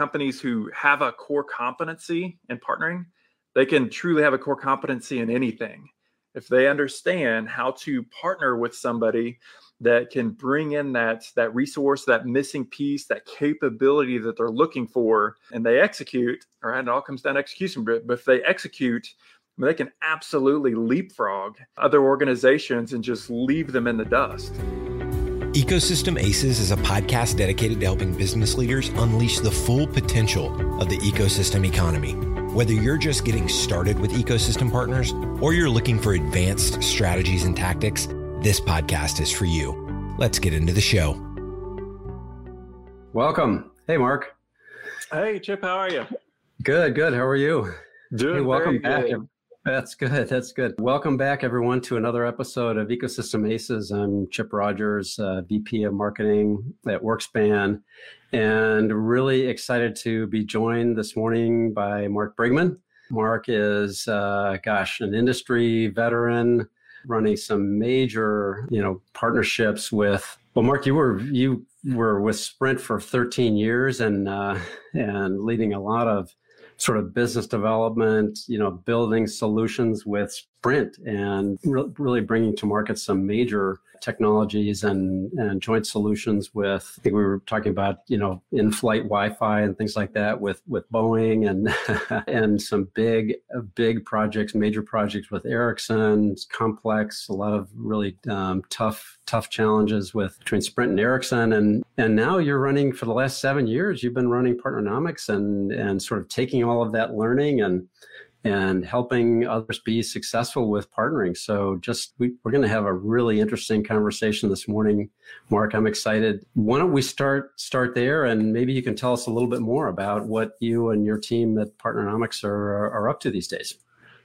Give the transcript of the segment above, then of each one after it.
companies who have a core competency in partnering, they can truly have a core competency in anything. If they understand how to partner with somebody that can bring in that resource, that missing piece, that capability that they're looking for, and they execute, all right, it all comes down to execution, but if they execute, I mean, they can absolutely leapfrog other organizations and just leave them in the dust. Ecosystem Aces is a podcast dedicated to helping business leaders unleash the full potential of the ecosystem economy. Whether you're just getting started with ecosystem partners or you're looking for advanced strategies and tactics, this podcast is for you. Let's get into the show. Welcome. Hey, Mark. Hey, Chip. How are you? Good, good. How are you? Doing hey, welcome back. Good. That's good. That's good. Welcome back, everyone, to another episode of Ecosystem Aces. I'm Chip Rogers, VP of Marketing at WorkSpan, and really excited to be joined this morning by Mark Brigman. Mark is, an industry veteran, running some major, partnerships with. Well, Mark, you were with Sprint for 13 years and leading a lot of sort of business development, building solutions with Sprint and really bringing to market some major technologies and joint solutions with, I think we were talking about, in-flight Wi-Fi and things like that with Boeing and and some big projects, major projects with Ericsson. It's complex, a lot of really tough challenges between Sprint and Ericsson. And now you're running, for the last 7 years, you've been running Partnernomics and sort of taking all of that learning and helping others be successful with partnering. So we're going to have a really interesting conversation this morning. Mark, I'm excited. Why don't we start there, and maybe you can tell us a little bit more about what you and your team at Partnernomics are up to these days.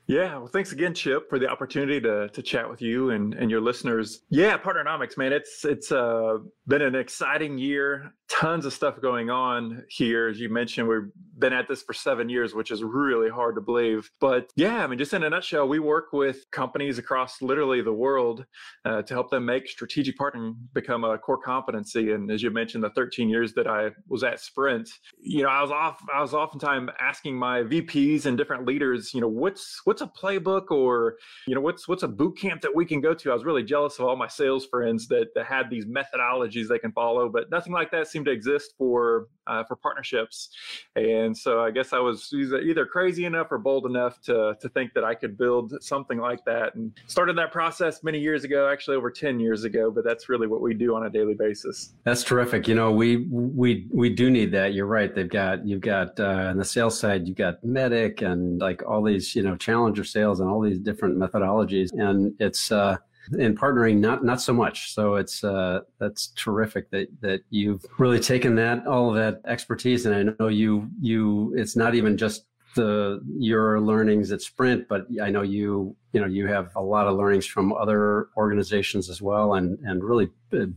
Yeah, well, thanks again, Chip, for the opportunity to chat with you and your listeners. Yeah, Partnernomics, man, it's been an exciting year. Tons of stuff going on here. As you mentioned, we've been at this for 7 years, which is really hard to believe. But yeah, I mean, just in a nutshell, we work with companies across literally the world to help them make strategic partnering become a core competency. And as you mentioned, the 13 years that I was at Sprint, I was oftentimes asking my VPs and different leaders, what's a playbook, or what's a boot camp that we can go to. I was really jealous of all my sales friends that had these methodologies they can follow, but nothing like that seemed to exist for partnerships. And so I guess I was either crazy enough or bold enough to think that I could build something like that, and started that process many years ago, actually over 10 years ago, but that's really what we do on a daily basis. That's terrific. We do need that. You're right. You've got on the sales side, you've got Medic and like all these, Challenger sales and all these different methodologies. And it's, in partnering, not so much. So it's that's terrific that you've really taken all of that expertise. And I know you it's not even just your learnings at Sprint, but I know you have a lot of learnings from other organizations as well, and really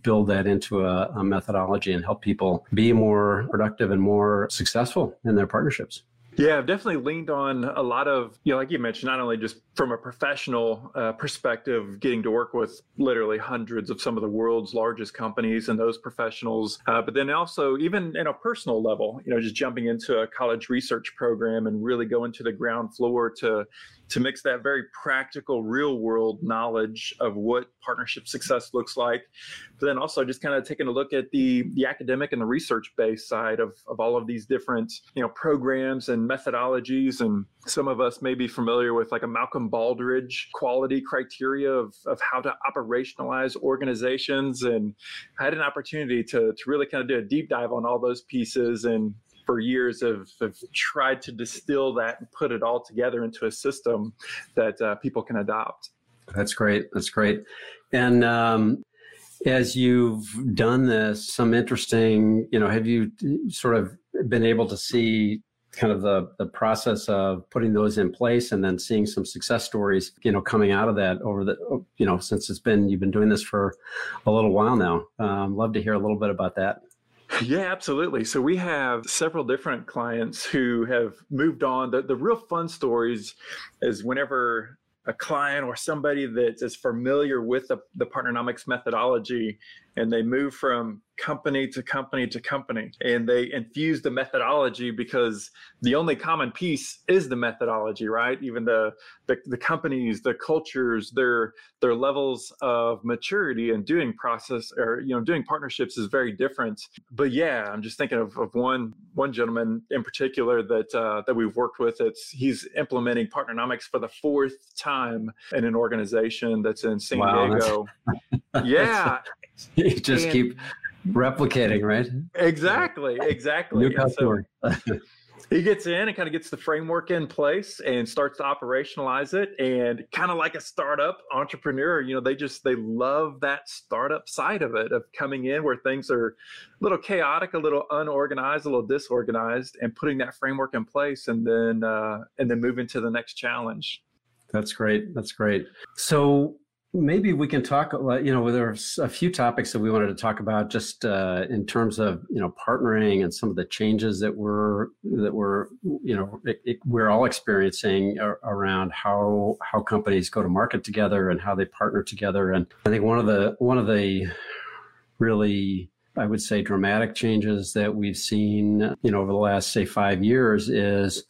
build that into a methodology and help people be more productive and more successful in their partnerships. Yeah, I've definitely leaned on a lot of, like you mentioned, not only just from a professional perspective, getting to work with literally hundreds of some of the world's largest companies and those professionals, but then also even in a personal level, just jumping into a college research program and really going to the ground floor to mix that very practical, real world knowledge of what partnership success looks like, but then also just kind of taking a look at the academic and the research-based side of all of these different, programs and methodologies. And some of us may be familiar with like a Malcolm Baldrige quality criteria of how to operationalize organizations. And I had an opportunity to really kind of do a deep dive on all those pieces, and for years have tried to distill that and put it all together into a system that people can adopt. That's great. That's great. And as you've done this, some interesting, have you sort of been able to see kind of the process of putting those in place and then seeing some success stories, coming out of that over the, since you've been doing this for a little while now? Love to hear a little bit about that. Yeah, absolutely. So we have several different clients who have moved on. The real fun stories is whenever a client or somebody that is familiar with the Partnernomics methodology and they moved from company to company to company, and they infused the methodology, because the only common piece is the methodology, right? Even the companies, the cultures, their levels of maturity and doing process, or doing partnerships, is very different. But yeah, I'm just thinking of one gentleman in particular that we've worked with. He's implementing Partnernomics for the 4th time in an organization that's in San Diego. Yeah, you just keep replicating, right? Exactly. New customer. So he gets in and kind of gets the framework in place and starts to operationalize it. And kind of like a startup entrepreneur, they love that startup side of it, of coming in where things are a little chaotic, a little unorganized, a little disorganized, and putting that framework in place, and then moving to the next challenge. That's great. So maybe we can talk, there's a few topics that we wanted to talk about, just in terms of, partnering and some of the changes that we're all experiencing around how companies go to market together and how they partner together. And I think one of the really, I would say, dramatic changes that we've seen, over the last, say, 5 years is,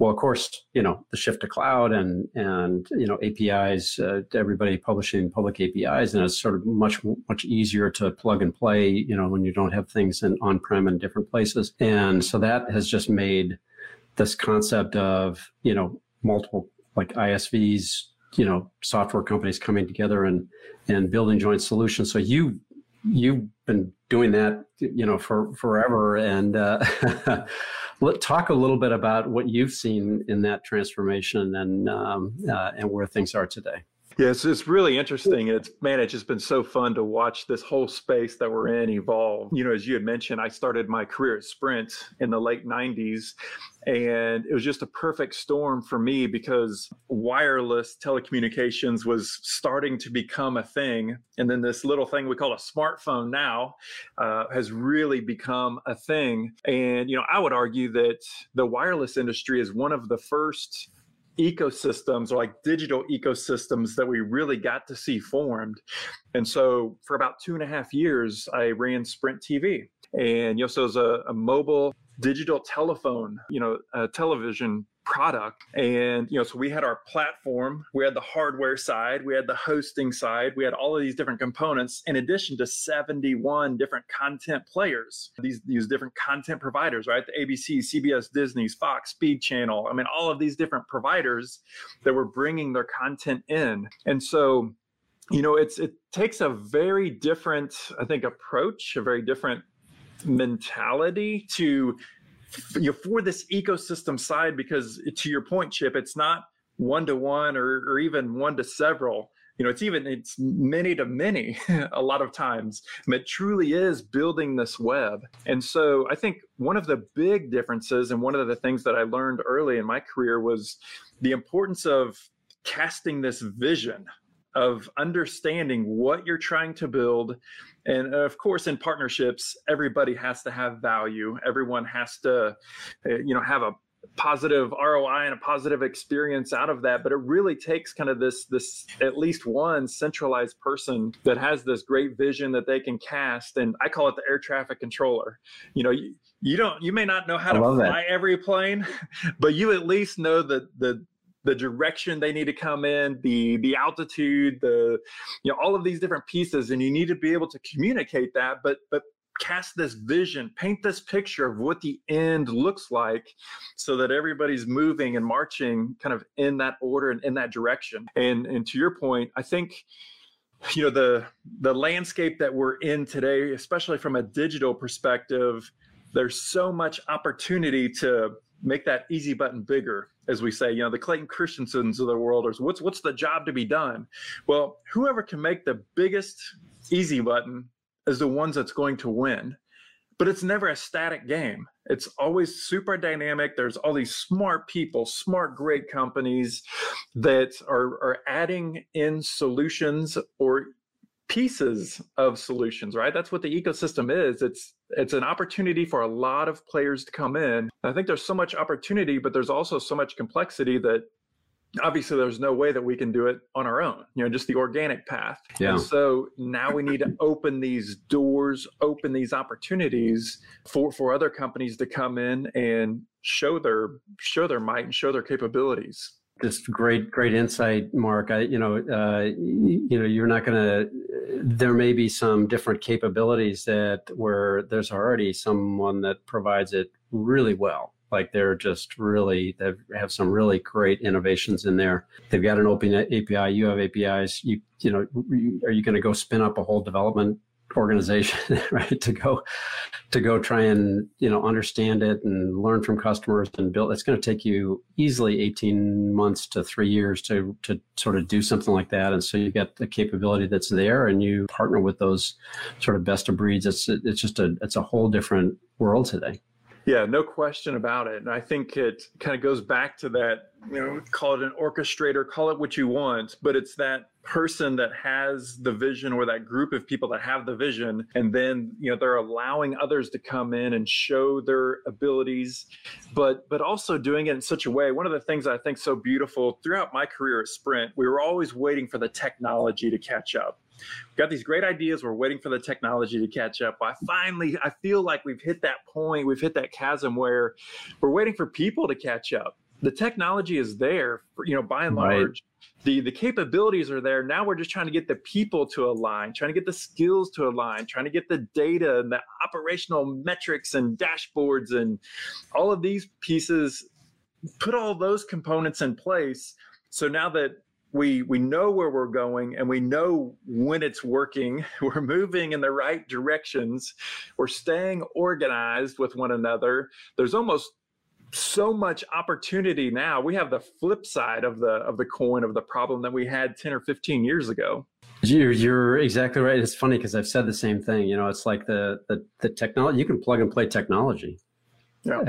well, of course, the shift to cloud and APIs, everybody publishing public APIs, and it's sort of much easier to plug and play, when you don't have things on-prem in different places. And so that has just made this concept of, multiple, like ISVs, software companies coming together and building joint solutions. So you've been doing that, for forever. And let's talk a little bit about what you've seen in that transformation and where things are today. Yes, it's really interesting. It's just been so fun to watch this whole space that we're in evolve. As you had mentioned, I started my career at Sprint in the late 90s, and it was just a perfect storm for me, because wireless telecommunications was starting to become a thing. And then this little thing we call a smartphone now has really become a thing. And, I would argue that the wireless industry is one of the first ecosystems, or like digital ecosystems, that we really got to see formed. And so for about 2.5 years, I ran Sprint TV, and Yoso is a mobile digital telephone, television product. And, so we had our platform, we had the hardware side, we had the hosting side, we had all of these different components, in addition to 71 different content players, these different content providers, right? The ABC, CBS, Disney, Fox, Speed Channel. I mean, all of these different providers that were bringing their content in. And so, it takes a very different, I think, approach, a very different mentality to, for this ecosystem side, because to your point, Chip, it's not one-to-one or even one to several. It's many to many a lot of times. It truly is building this web. And so I think one of the big differences, and one of the things that I learned early in my career, was the importance of casting this vision, of understanding what you're trying to build. And of course, in partnerships, everybody has to have value. Everyone has to, have a positive ROI and a positive experience out of that. But it really takes kind of this at least one centralized person that has this great vision that they can cast. And I call it the air traffic controller. You may not know how to fly every plane, but you at least know the direction they need to come in, the altitude, all of these different pieces, and you need to be able to communicate that, but cast this vision, paint this picture of what the end looks like, so that everybody's moving and marching kind of in that order and in that direction. And to your point, I think the landscape that we're in today, especially from a digital perspective, there's so much opportunity to make that easy button bigger, as we say. The Clayton Christensen's of the world, or what's the job to be done? Well, whoever can make the biggest easy button is the ones that's going to win. But it's never a static game. It's always super dynamic. There's all these smart people, smart, great companies that are adding in solutions or pieces of solutions, right? That's what the ecosystem is. It's an opportunity for a lot of players to come in. I think there's so much opportunity, but there's also so much complexity that obviously there's no way that we can do it on our own, you know, just the organic path. Yeah. And so now we need to open these doors, open these opportunities for other companies to come in and show their might and show their capabilities. That's great insight, Mark. You're not going to, there may be some different capabilities where there's already someone that provides it really well. Like they have some really great innovations in there. They've got an open API. You have APIs. Are you going to go spin up a whole development organization, right? To go try and, understand it and learn from customers and build. It's going to take you easily 18 months to 3 years to sort of do something like that. And so you get the capability that's there and you partner with those sort of best of breeds. It's a whole different world today. Yeah, no question about it. And I think it kind of goes back to that, call it an orchestrator, call it what you want, but it's that person that has the vision or that group of people that have the vision. And then, they're allowing others to come in and show their abilities, but also doing it in such a way. One of the things I think so beautiful throughout my career at Sprint, we were always waiting for the technology to catch up. We've got these great ideas. We're waiting for the technology to catch up. I feel like we've hit that point. We've hit that chasm where we're waiting for people to catch up. The technology is there, by and large. The capabilities are there. Now we're just trying to get the people to align, trying to get the skills to align, trying to get the data and the operational metrics and dashboards and all of these pieces, put all those components in place. So now that we know where we're going and we know when it's working, we're moving in the right directions, we're staying organized with one another. There's almost so much opportunity now. We have the flip side of the coin of the problem that we had 10 or 15 years ago. You're exactly right. It's funny because I've said the same thing. It's like the technology, you can plug and play technology. Yeah.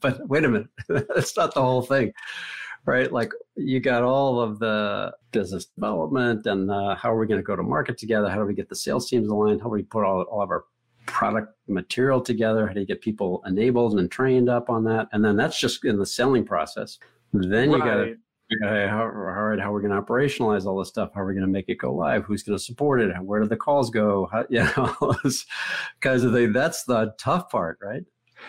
But wait a minute, that's not the whole thing. Right? Like you got all of the business development and how are we going to go to market together? How do we get the sales teams aligned? How do we put all of our product material together? How do you get people enabled and trained up on that? And then that's just in the selling process. Then you got to, how are we going to operationalize all this stuff? How are we going to make it go live? Who's going to support it? Where do the calls go? All those kinds of things. That's the tough part, right?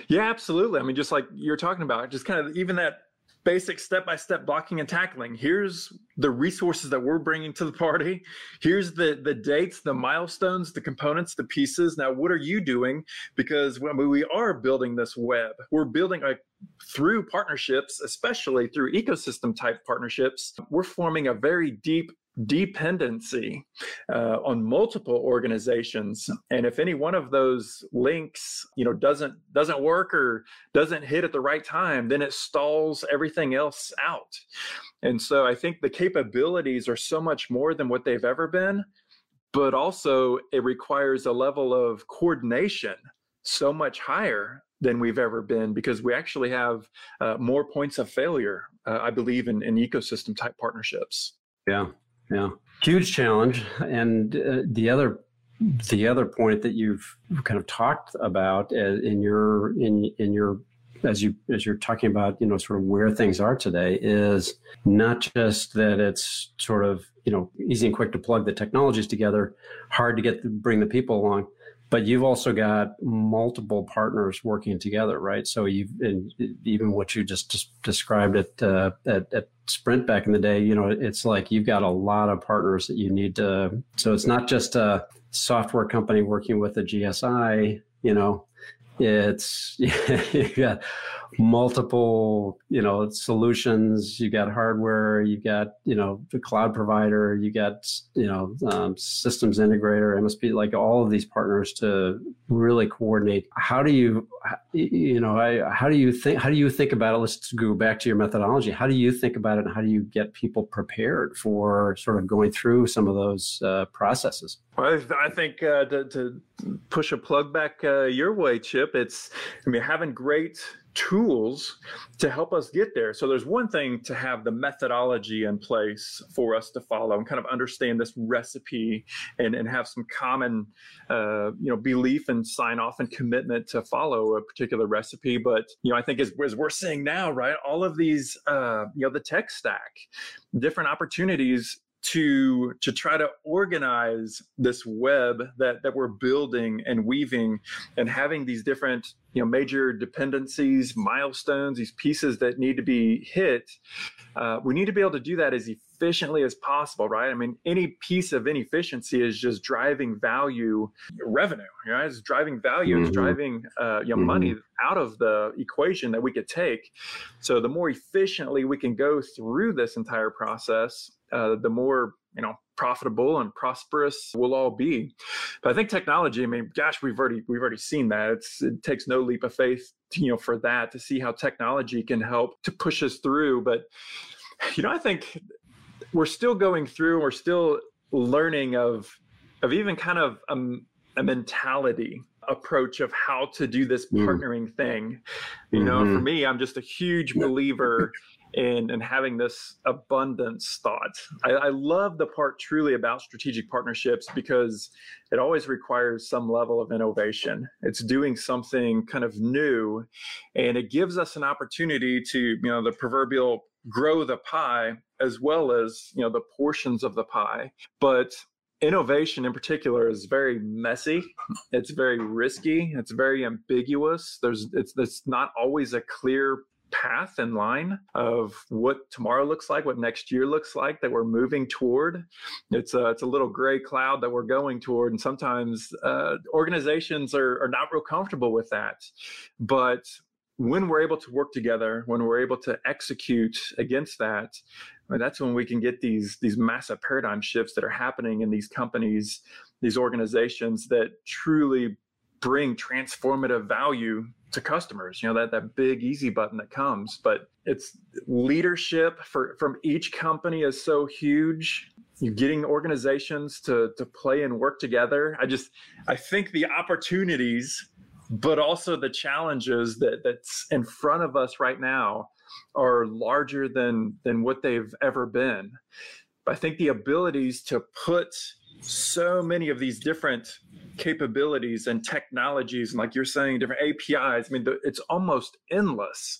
Yeah, absolutely. I mean, just like you're talking about, just kind of even that basic step-by-step blocking and tackling. Here's the resources that we're bringing to the party. Here's the dates, the milestones, the components, the pieces. Now, what are you doing? Because when we are building this web, we're building through partnerships, especially through ecosystem type partnerships, we're forming a very deep dependency on multiple organizations. And if any one of those links, doesn't work or doesn't hit at the right time, then it stalls everything else out. And so I think the capabilities are so much more than what they've ever been, but also it requires a level of coordination so much higher than we've ever been, because we actually have more points of failure, I believe, in ecosystem type partnerships. Yeah. Yeah. Huge challenge. And the other point that you've kind of talked about as you're talking about, sort of where things are today is not just that it's sort of, easy and quick to plug the technologies together, hard to bring the people along, but you've also got multiple partners working together, right? So even what you just described at Sprint back in the day, it's like you've got a lot of partners that you need to. So it's not just a software company working with a GSI, it's you got multiple, solutions. You got hardware. You got the cloud provider. You got systems integrator, MSP, like all of these partners to really coordinate. How do you think about it? Let's go back to your methodology. How do you think about it? And how do you get people prepared for sort of going through some of those processes? Well, I think to push a plug back your way, Chip. Having great tools tools to help us get there. So there's one thing to have the methodology in place for us to follow and kind of understand this recipe and have some common belief and sign off and commitment to follow a particular recipe. But I think as we're seeing now, right, all of these the tech stack, different opportunities to try to organize this web that we're building and weaving, and having these different major dependencies, milestones, these pieces that need to be hit. We need to be able to do that as efficiently as possible, right? I mean, any piece of inefficiency is just driving value, revenue, right? It's driving value, it's driving money out of the equation that we could take. So the more efficiently we can go through this entire process, the more profitable and prosperous we'll all be. But I think technology, I mean, gosh, we've already seen that. It takes no leap of faith, for that, to see how technology can help to push us through. But I think we're still going through, we're still learning of even kind of a mentality approach of how to do this partnering thing. For me, I'm just a huge believer and having this abundance thought. I love the part truly about strategic partnerships, because it always requires some level of innovation. It's doing something kind of new, and it gives us an opportunity to, the proverbial grow the pie, as well as, the portions of the pie. But innovation in particular is very messy. It's very risky. It's very ambiguous. It's not always a clear path and line of what tomorrow looks like, what next year looks like, that we're moving toward. It's a little gray cloud that we're going toward, and sometimes organizations are not real comfortable with that. But when we're able to work together, when we're able to execute against that, I mean, that's when we can get these massive paradigm shifts that are happening in these companies, these organizations that truly bring transformative value to customers, that big easy button that comes. But it's leadership from each company is so huge. You're getting organizations to play and work together. I think the opportunities, but also the challenges that's in front of us right now are larger than what they've ever been. But I think the abilities to put so many of these different capabilities and technologies, and like you're saying, different APIs, I mean, it's almost endless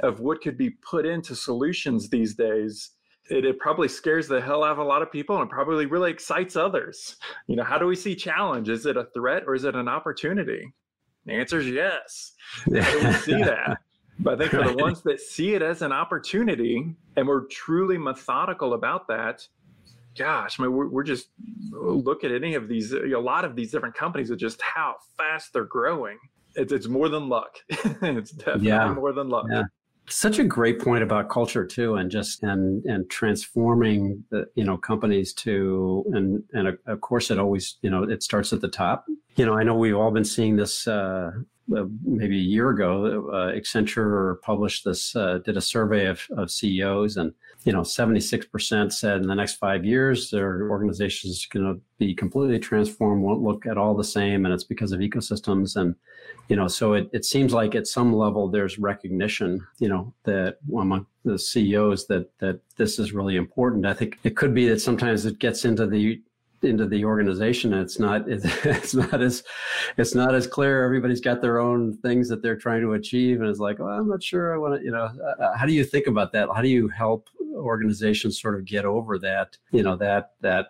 of what could be put into solutions these days. It probably scares the hell out of a lot of people, and probably really excites others. How do we see challenge? Is it a threat, or is it an opportunity? The answer is yes. How do we see that? But I think for the ones that see it as an opportunity, and we're truly methodical about that, gosh, I mean, we're just look at any of these, a lot of these different companies, at just how fast they're growing. It's more than luck. It's definitely more than luck. Yeah. Such a great point about culture too, and just and transforming the, companies to, and of course it always, it starts at the top. I know we've all been seeing this. Maybe a year ago, Accenture published this, did a survey of CEOs, and 76% said in the next 5 years their organization is going to be completely transformed, won't look at all the same, and it's because of ecosystems. And so it seems like at some level there's recognition, that among the CEOs that this is really important. I think it could be that sometimes it gets into the organization, and it's not as clear. Everybody's got their own things that they're trying to achieve, and it's like, well, I'm not sure I want to, how do you think about that? How do you help organizations sort of get over that, that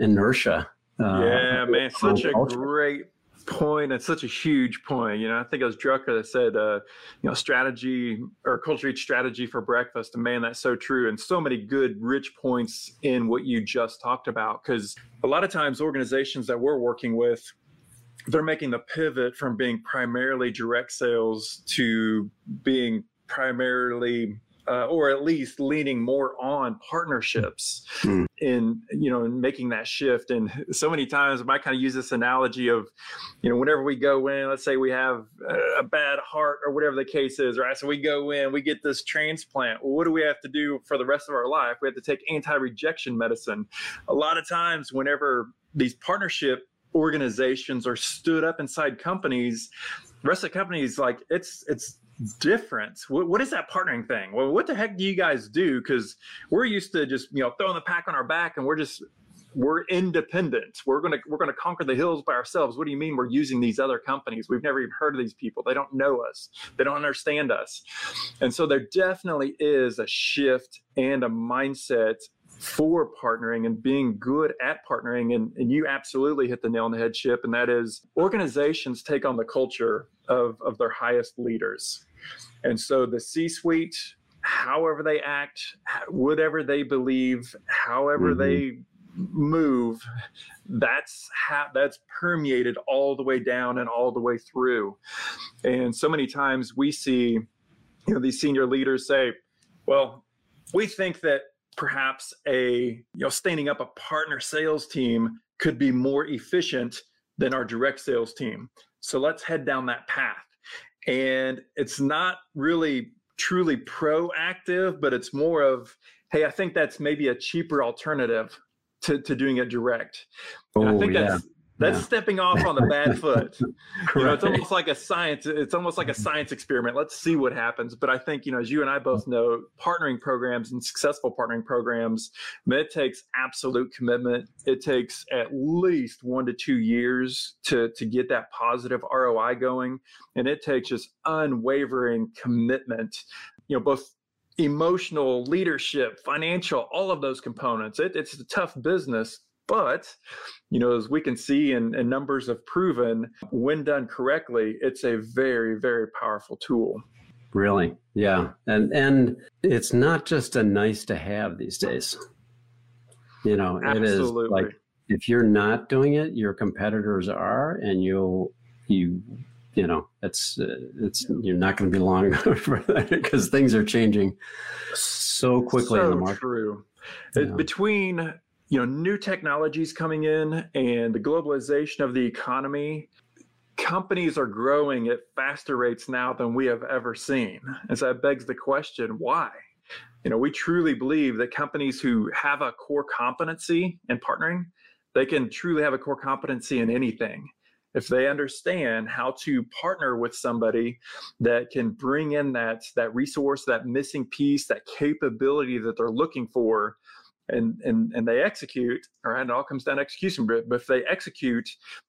inertia? Yeah, man, such a great point. It's such a huge point. I think it was Drucker that said, strategy or culture eats strategy for breakfast. And man, that's so true. And so many good, rich points in what you just talked about. Because a lot of times organizations that we're working with, they're making the pivot from being primarily direct sales to being primarily or at least leaning more on partnerships in making that shift. And so many times I kind of use this analogy of, whenever we go in, let's say we have a bad heart or whatever the case is, right? So we go in, we get this transplant. Well, what do we have to do for the rest of our life? We have to take anti-rejection medicine. A lot of times whenever these partnership organizations are stood up inside companies, the rest of the companies, like it's difference? What is that partnering thing? Well, what the heck do you guys do? Because we're used to just, you know, throwing the pack on our back and we're independent. We're gonna conquer the hills by ourselves. What do you mean we're using these other companies? We've never even heard of these people. They don't know us. They don't understand us. And so there definitely is a shift and a mindset for partnering and being good at partnering. And you absolutely hit the nail on the head, Chip. And that is organizations take on the culture of their highest leaders. And so the C-suite, however they act, whatever they believe, however they move, that's permeated all the way down and all the way through. And so many times we see, you know, these senior leaders say, well, we think that perhaps standing up a partner sales team could be more efficient than our direct sales team. So let's head down that path. And it's not really truly proactive, but it's more of, hey, I think that's maybe a cheaper alternative to doing it direct. And I think that's stepping off on the bad foot. Right. You know, it's almost like a science. It's almost like a science experiment. Let's see what happens. But I think, you know, as you and I both know, partnering programs and successful partnering programs, it takes absolute commitment. It takes at least 1 to 2 years to get that positive ROI going. And it takes just unwavering commitment, you know, both emotional, leadership, financial, all of those components. It's a tough business. But, you know, as we can see and numbers have proven, when done correctly, it's a very, very powerful tool. Really? Yeah. And it's not just a nice to have these days. You know, absolutely. It is like, if you're not doing it, your competitors are, and you know, it's you're not going to be long for that, because things are changing so quickly in the market. So true. Between, you know, new technologies coming in and the globalization of the economy, companies are growing at faster rates now than we have ever seen. And so that begs the question, why? You know, we truly believe that companies who have a core competency in partnering, they can truly have a core competency in anything. If they understand how to partner with somebody that can bring in that resource, that missing piece, that capability that they're looking for, and they execute, right? It all comes down to execution, but if they execute,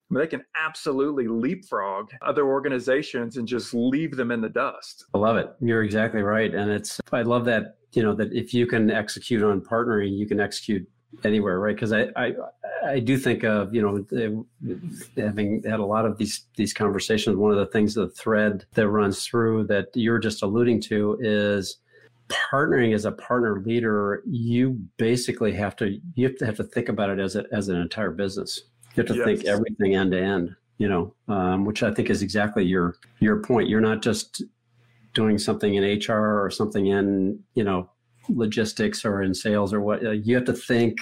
I mean, they can absolutely leapfrog other organizations and just leave them in the dust. I love it. You're exactly right. And I love that, you know, that if you can execute on partnering, you can execute anywhere, right? Because I do think of, you know, having had a lot of these conversations, one of the things, the thread that runs through that you're just alluding to is, partnering as a partner leader, you basically have to think about it as an entire business. You have to think everything end to end, you know, which I think is exactly your point. You're not just doing something in HR or something in, you know, logistics or in sales or what. You have to think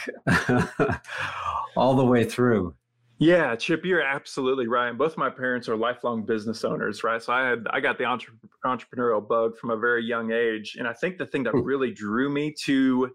all the way through. Yeah, Chip, you're absolutely right. And both my parents are lifelong business owners, right? So I got the entrepreneurial bug from a very young age. And I think the thing that really drew me to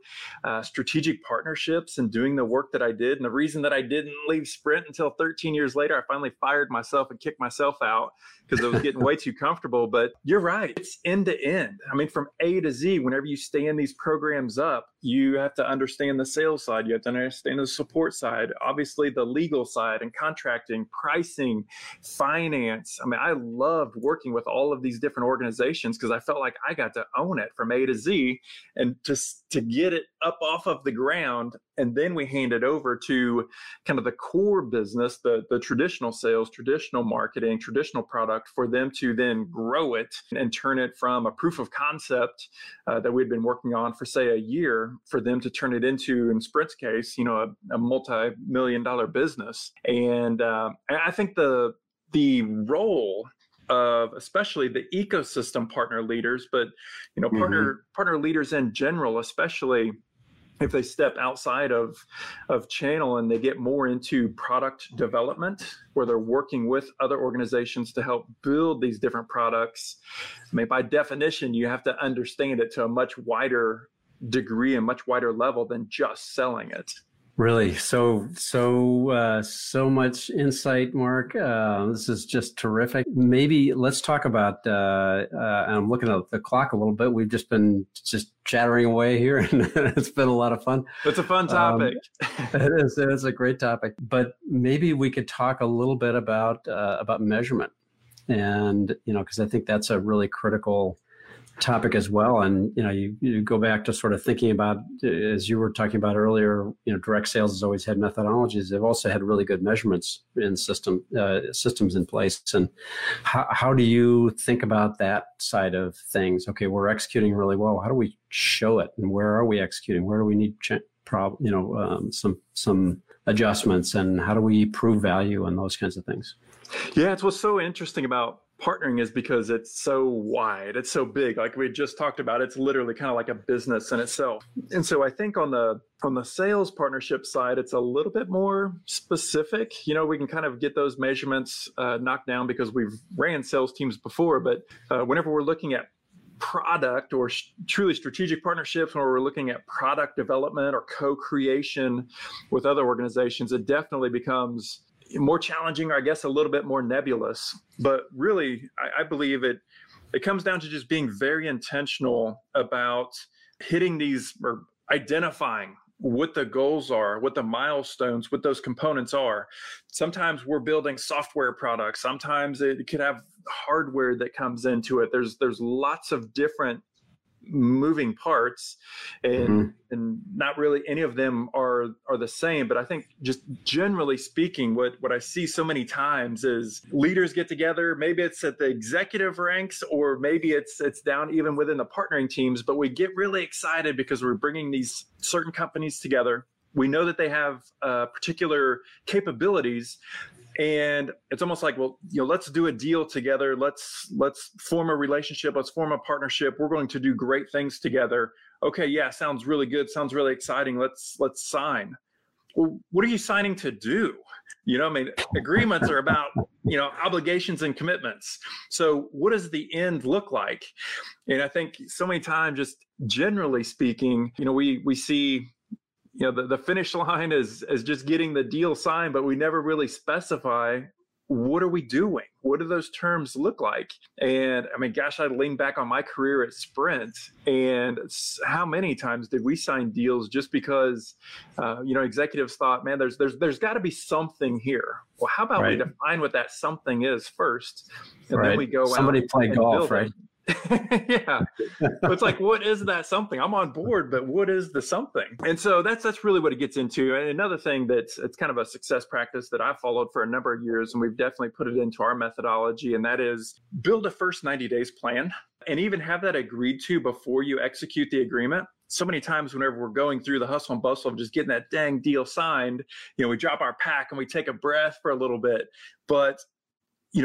strategic partnerships and doing the work that I did, and the reason that I didn't leave Sprint until 13 years later, I finally fired myself and kicked myself out because I was getting way too comfortable. But you're right. It's end to end. I mean, from A to Z, whenever you stand these programs up, you have to understand the sales side. You have to understand the support side, obviously the legal side, and contracting, pricing, finance. I mean, I loved working with all of these different organizations because I felt like I got to own it from A to Z and just to get it up off of the ground. And then we hand it over to kind of the core business, the traditional sales, traditional marketing, traditional product, for them to then grow it and turn it from a proof of concept that we'd been working on for, say, a year, for them to turn it into, in Sprint's case, you know, a multi-million-dollar business. And I think the role of especially the ecosystem partner leaders, but, you know, partner leaders in general, especially if they step outside of channel and they get more into product development, where they're working with other organizations to help build these different products. I mean, by definition, you have to understand it to a much wider degree and much wider level than just selling it. Really, so much insight, Mark. This is just terrific. Maybe let's talk about. I'm looking at the clock a little bit. We've just been chattering away here, and it's been a lot of fun. It's a fun topic. It is. It's a great topic. But maybe we could talk a little bit about measurement, and because I think that's a really critical topic as well. And you go back to sort of thinking about, as you were talking about earlier, direct sales has always had methodologies. They've also had really good measurements in systems in place. And how do you think about that side of things? Okay, we're executing really well. How do we show it? And where are we executing? Where do we need some adjustments? And how do we prove value and those kinds of things? Yeah, it's what's so interesting about partnering is because it's so wide, it's so big. Like we just talked about, it's literally kind of like a business in itself. And so I think on the sales partnership side, it's a little bit more specific. We can kind of get those measurements knocked down because we've ran sales teams before, but whenever we're looking at product or truly strategic partnerships, when we're looking at product development or co-creation with other organizations, it definitely becomes more challenging, or I guess a little bit more nebulous. But really, I believe it comes down to just being very intentional about hitting these or identifying what the goals are, what the milestones, what those components are. Sometimes we're building software products. Sometimes it could have hardware that comes into it. There's lots of different moving parts, and not really any of them are the same. But I think just generally speaking, what I see so many times is leaders get together, maybe it's at the executive ranks, or maybe it's down even within the partnering teams, but we get really excited because we're bringing these certain companies together. We know that they have particular capabilities, and it's almost like, well, let's do a deal together. Let's form a relationship. Let's form a partnership. We're going to do great things together. Okay, yeah, sounds really good. Sounds really exciting. Let's sign. Well, what are you signing to do? Agreements are about, obligations and commitments. So what does the end look like? And I think so many times, just generally speaking, we see, the finish line is just getting the deal signed, but we never really specify, what are we doing? What do those terms look like? And I mean, gosh, I lean back on my career at Sprint, and how many times did we sign deals just because, executives thought, man, there's got to be something here. Well, how about we define what that something is first, and then we go out and play golf, right? Yeah. It's like, what is that something? I'm on board, but what is the something? And so that's really what it gets into. And another thing it's kind of a success practice that I followed for a number of years, and we've definitely put it into our methodology, and that is build a first 90 days plan and even have that agreed to before you execute the agreement. So many times whenever we're going through the hustle and bustle of just getting that dang deal signed, we drop our pack and we take a breath for a little bit. But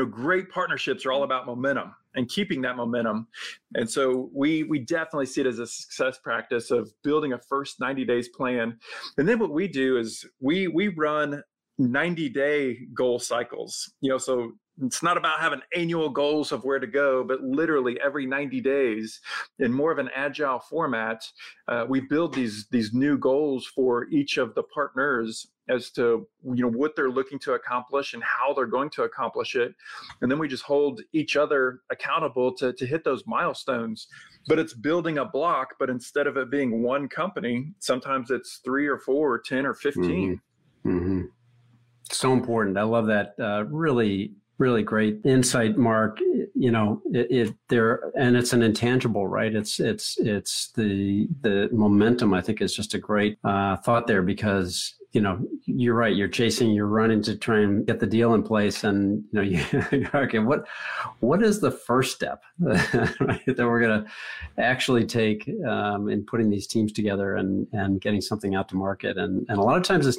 great partnerships are all about momentum and keeping that momentum. And so we definitely see it as a success practice of building a first 90 days plan. And then what we do is we run 90-day goal cycles. So it's not about having annual goals of where to go, but literally every 90 days in more of an agile format, we build these new goals for each of the partners as to what they're looking to accomplish and how they're going to accomplish it. And then we just hold each other accountable to hit those milestones. But it's building a block, but instead of it being one company, sometimes it's 3 or 4 or 10 or 15. Mm-hmm. So important. I love that. Really great insight, Mark. It's an intangible, right? It's the momentum, I think, is just a great thought there, because you're right. You're chasing, you're running to try and get the deal in place, and okay, what is the first step that we're going to actually take in putting these teams together and getting something out to market? And a lot of times it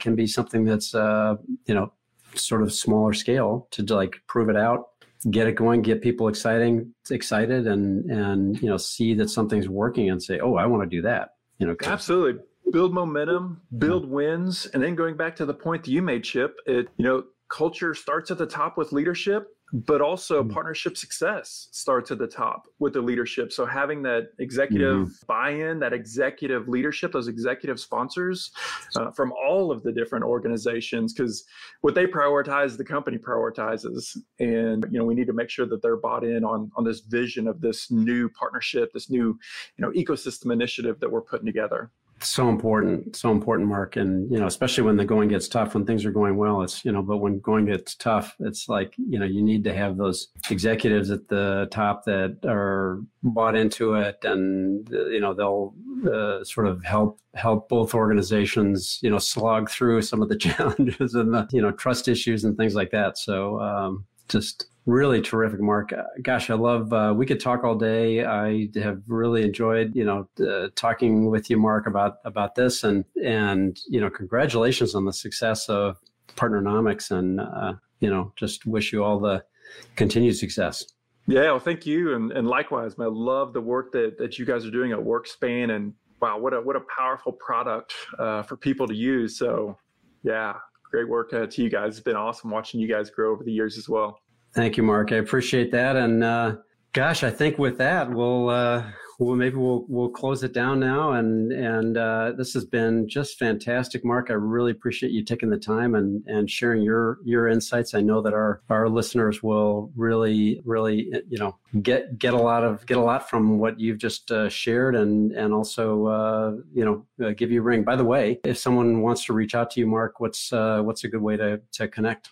can be something that's sort of smaller scale to like prove it out, get it going, get people excited, and see that something's working and say, oh, I want to do that. Absolutely. Build momentum, build wins. And then going back to the point that you made, Chip, culture starts at the top with leadership, but also partnership success starts at the top with the leadership. So having that executive buy-in, that executive leadership, those executive sponsors from all of the different organizations, because what they prioritize, the company prioritizes. And, you know, we need to make sure that they're bought in on this vision of this new partnership, this new, you know, ecosystem initiative that we're putting together. So important, Mark. And, you know, especially when the going gets tough, when things are going well, it's, you know, but when going gets tough, it's like, you know, you need to have those executives at the top that are bought into it, and, you know, they'll sort of help both organizations, you know, slog through some of the challenges and the, you know, trust issues and things like that. So just really terrific, Mark. Gosh, I love, we could talk all day. I have really enjoyed, you know, talking with you, Mark, about this, and, you know, congratulations on the success of Partnernomics, and, you know, just wish you all the continued success. Yeah, well, thank you. And likewise, man, I love the work that you guys are doing at WorkSpan, and wow, what a powerful product for people to use. So yeah, great work to you guys. It's been awesome watching you guys grow over the years as well. Thank you, Mark. I appreciate that. And gosh, I think with that, we'll close it down now. And this has been just fantastic, Mark. I really appreciate you taking the time and sharing your insights. I know that our listeners will really you know get a lot from what you've just shared, and also you know give you a ring. By the way, if someone wants to reach out to you, Mark, what's a good way to connect?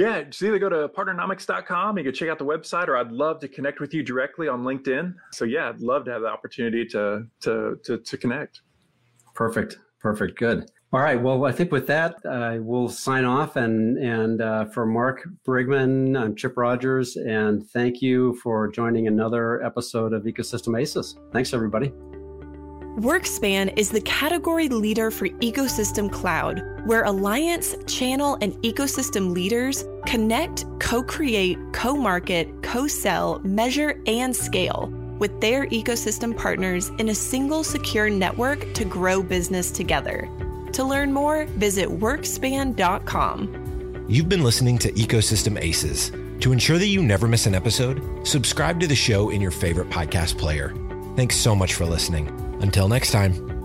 Yeah, just either go to partnernomics.com, you can check out the website, or I'd love to connect with you directly on LinkedIn. So yeah, I'd love to have the opportunity to connect. Perfect, good. All right, well, I think with that, we'll sign off. And for Mark Brigman, I'm Chip Rogers, and thank you for joining another episode of Ecosystem Aces. Thanks, everybody. WorkSpan is the category leader for Ecosystem Cloud, where alliance, channel, and ecosystem leaders connect, co-create, co-market, co-sell, measure, and scale with their ecosystem partners in a single secure network to grow business together. To learn more, visit workspan.com. You've been listening to Ecosystem Aces. To ensure that you never miss an episode, subscribe to the show in your favorite podcast player. Thanks so much for listening. Until next time.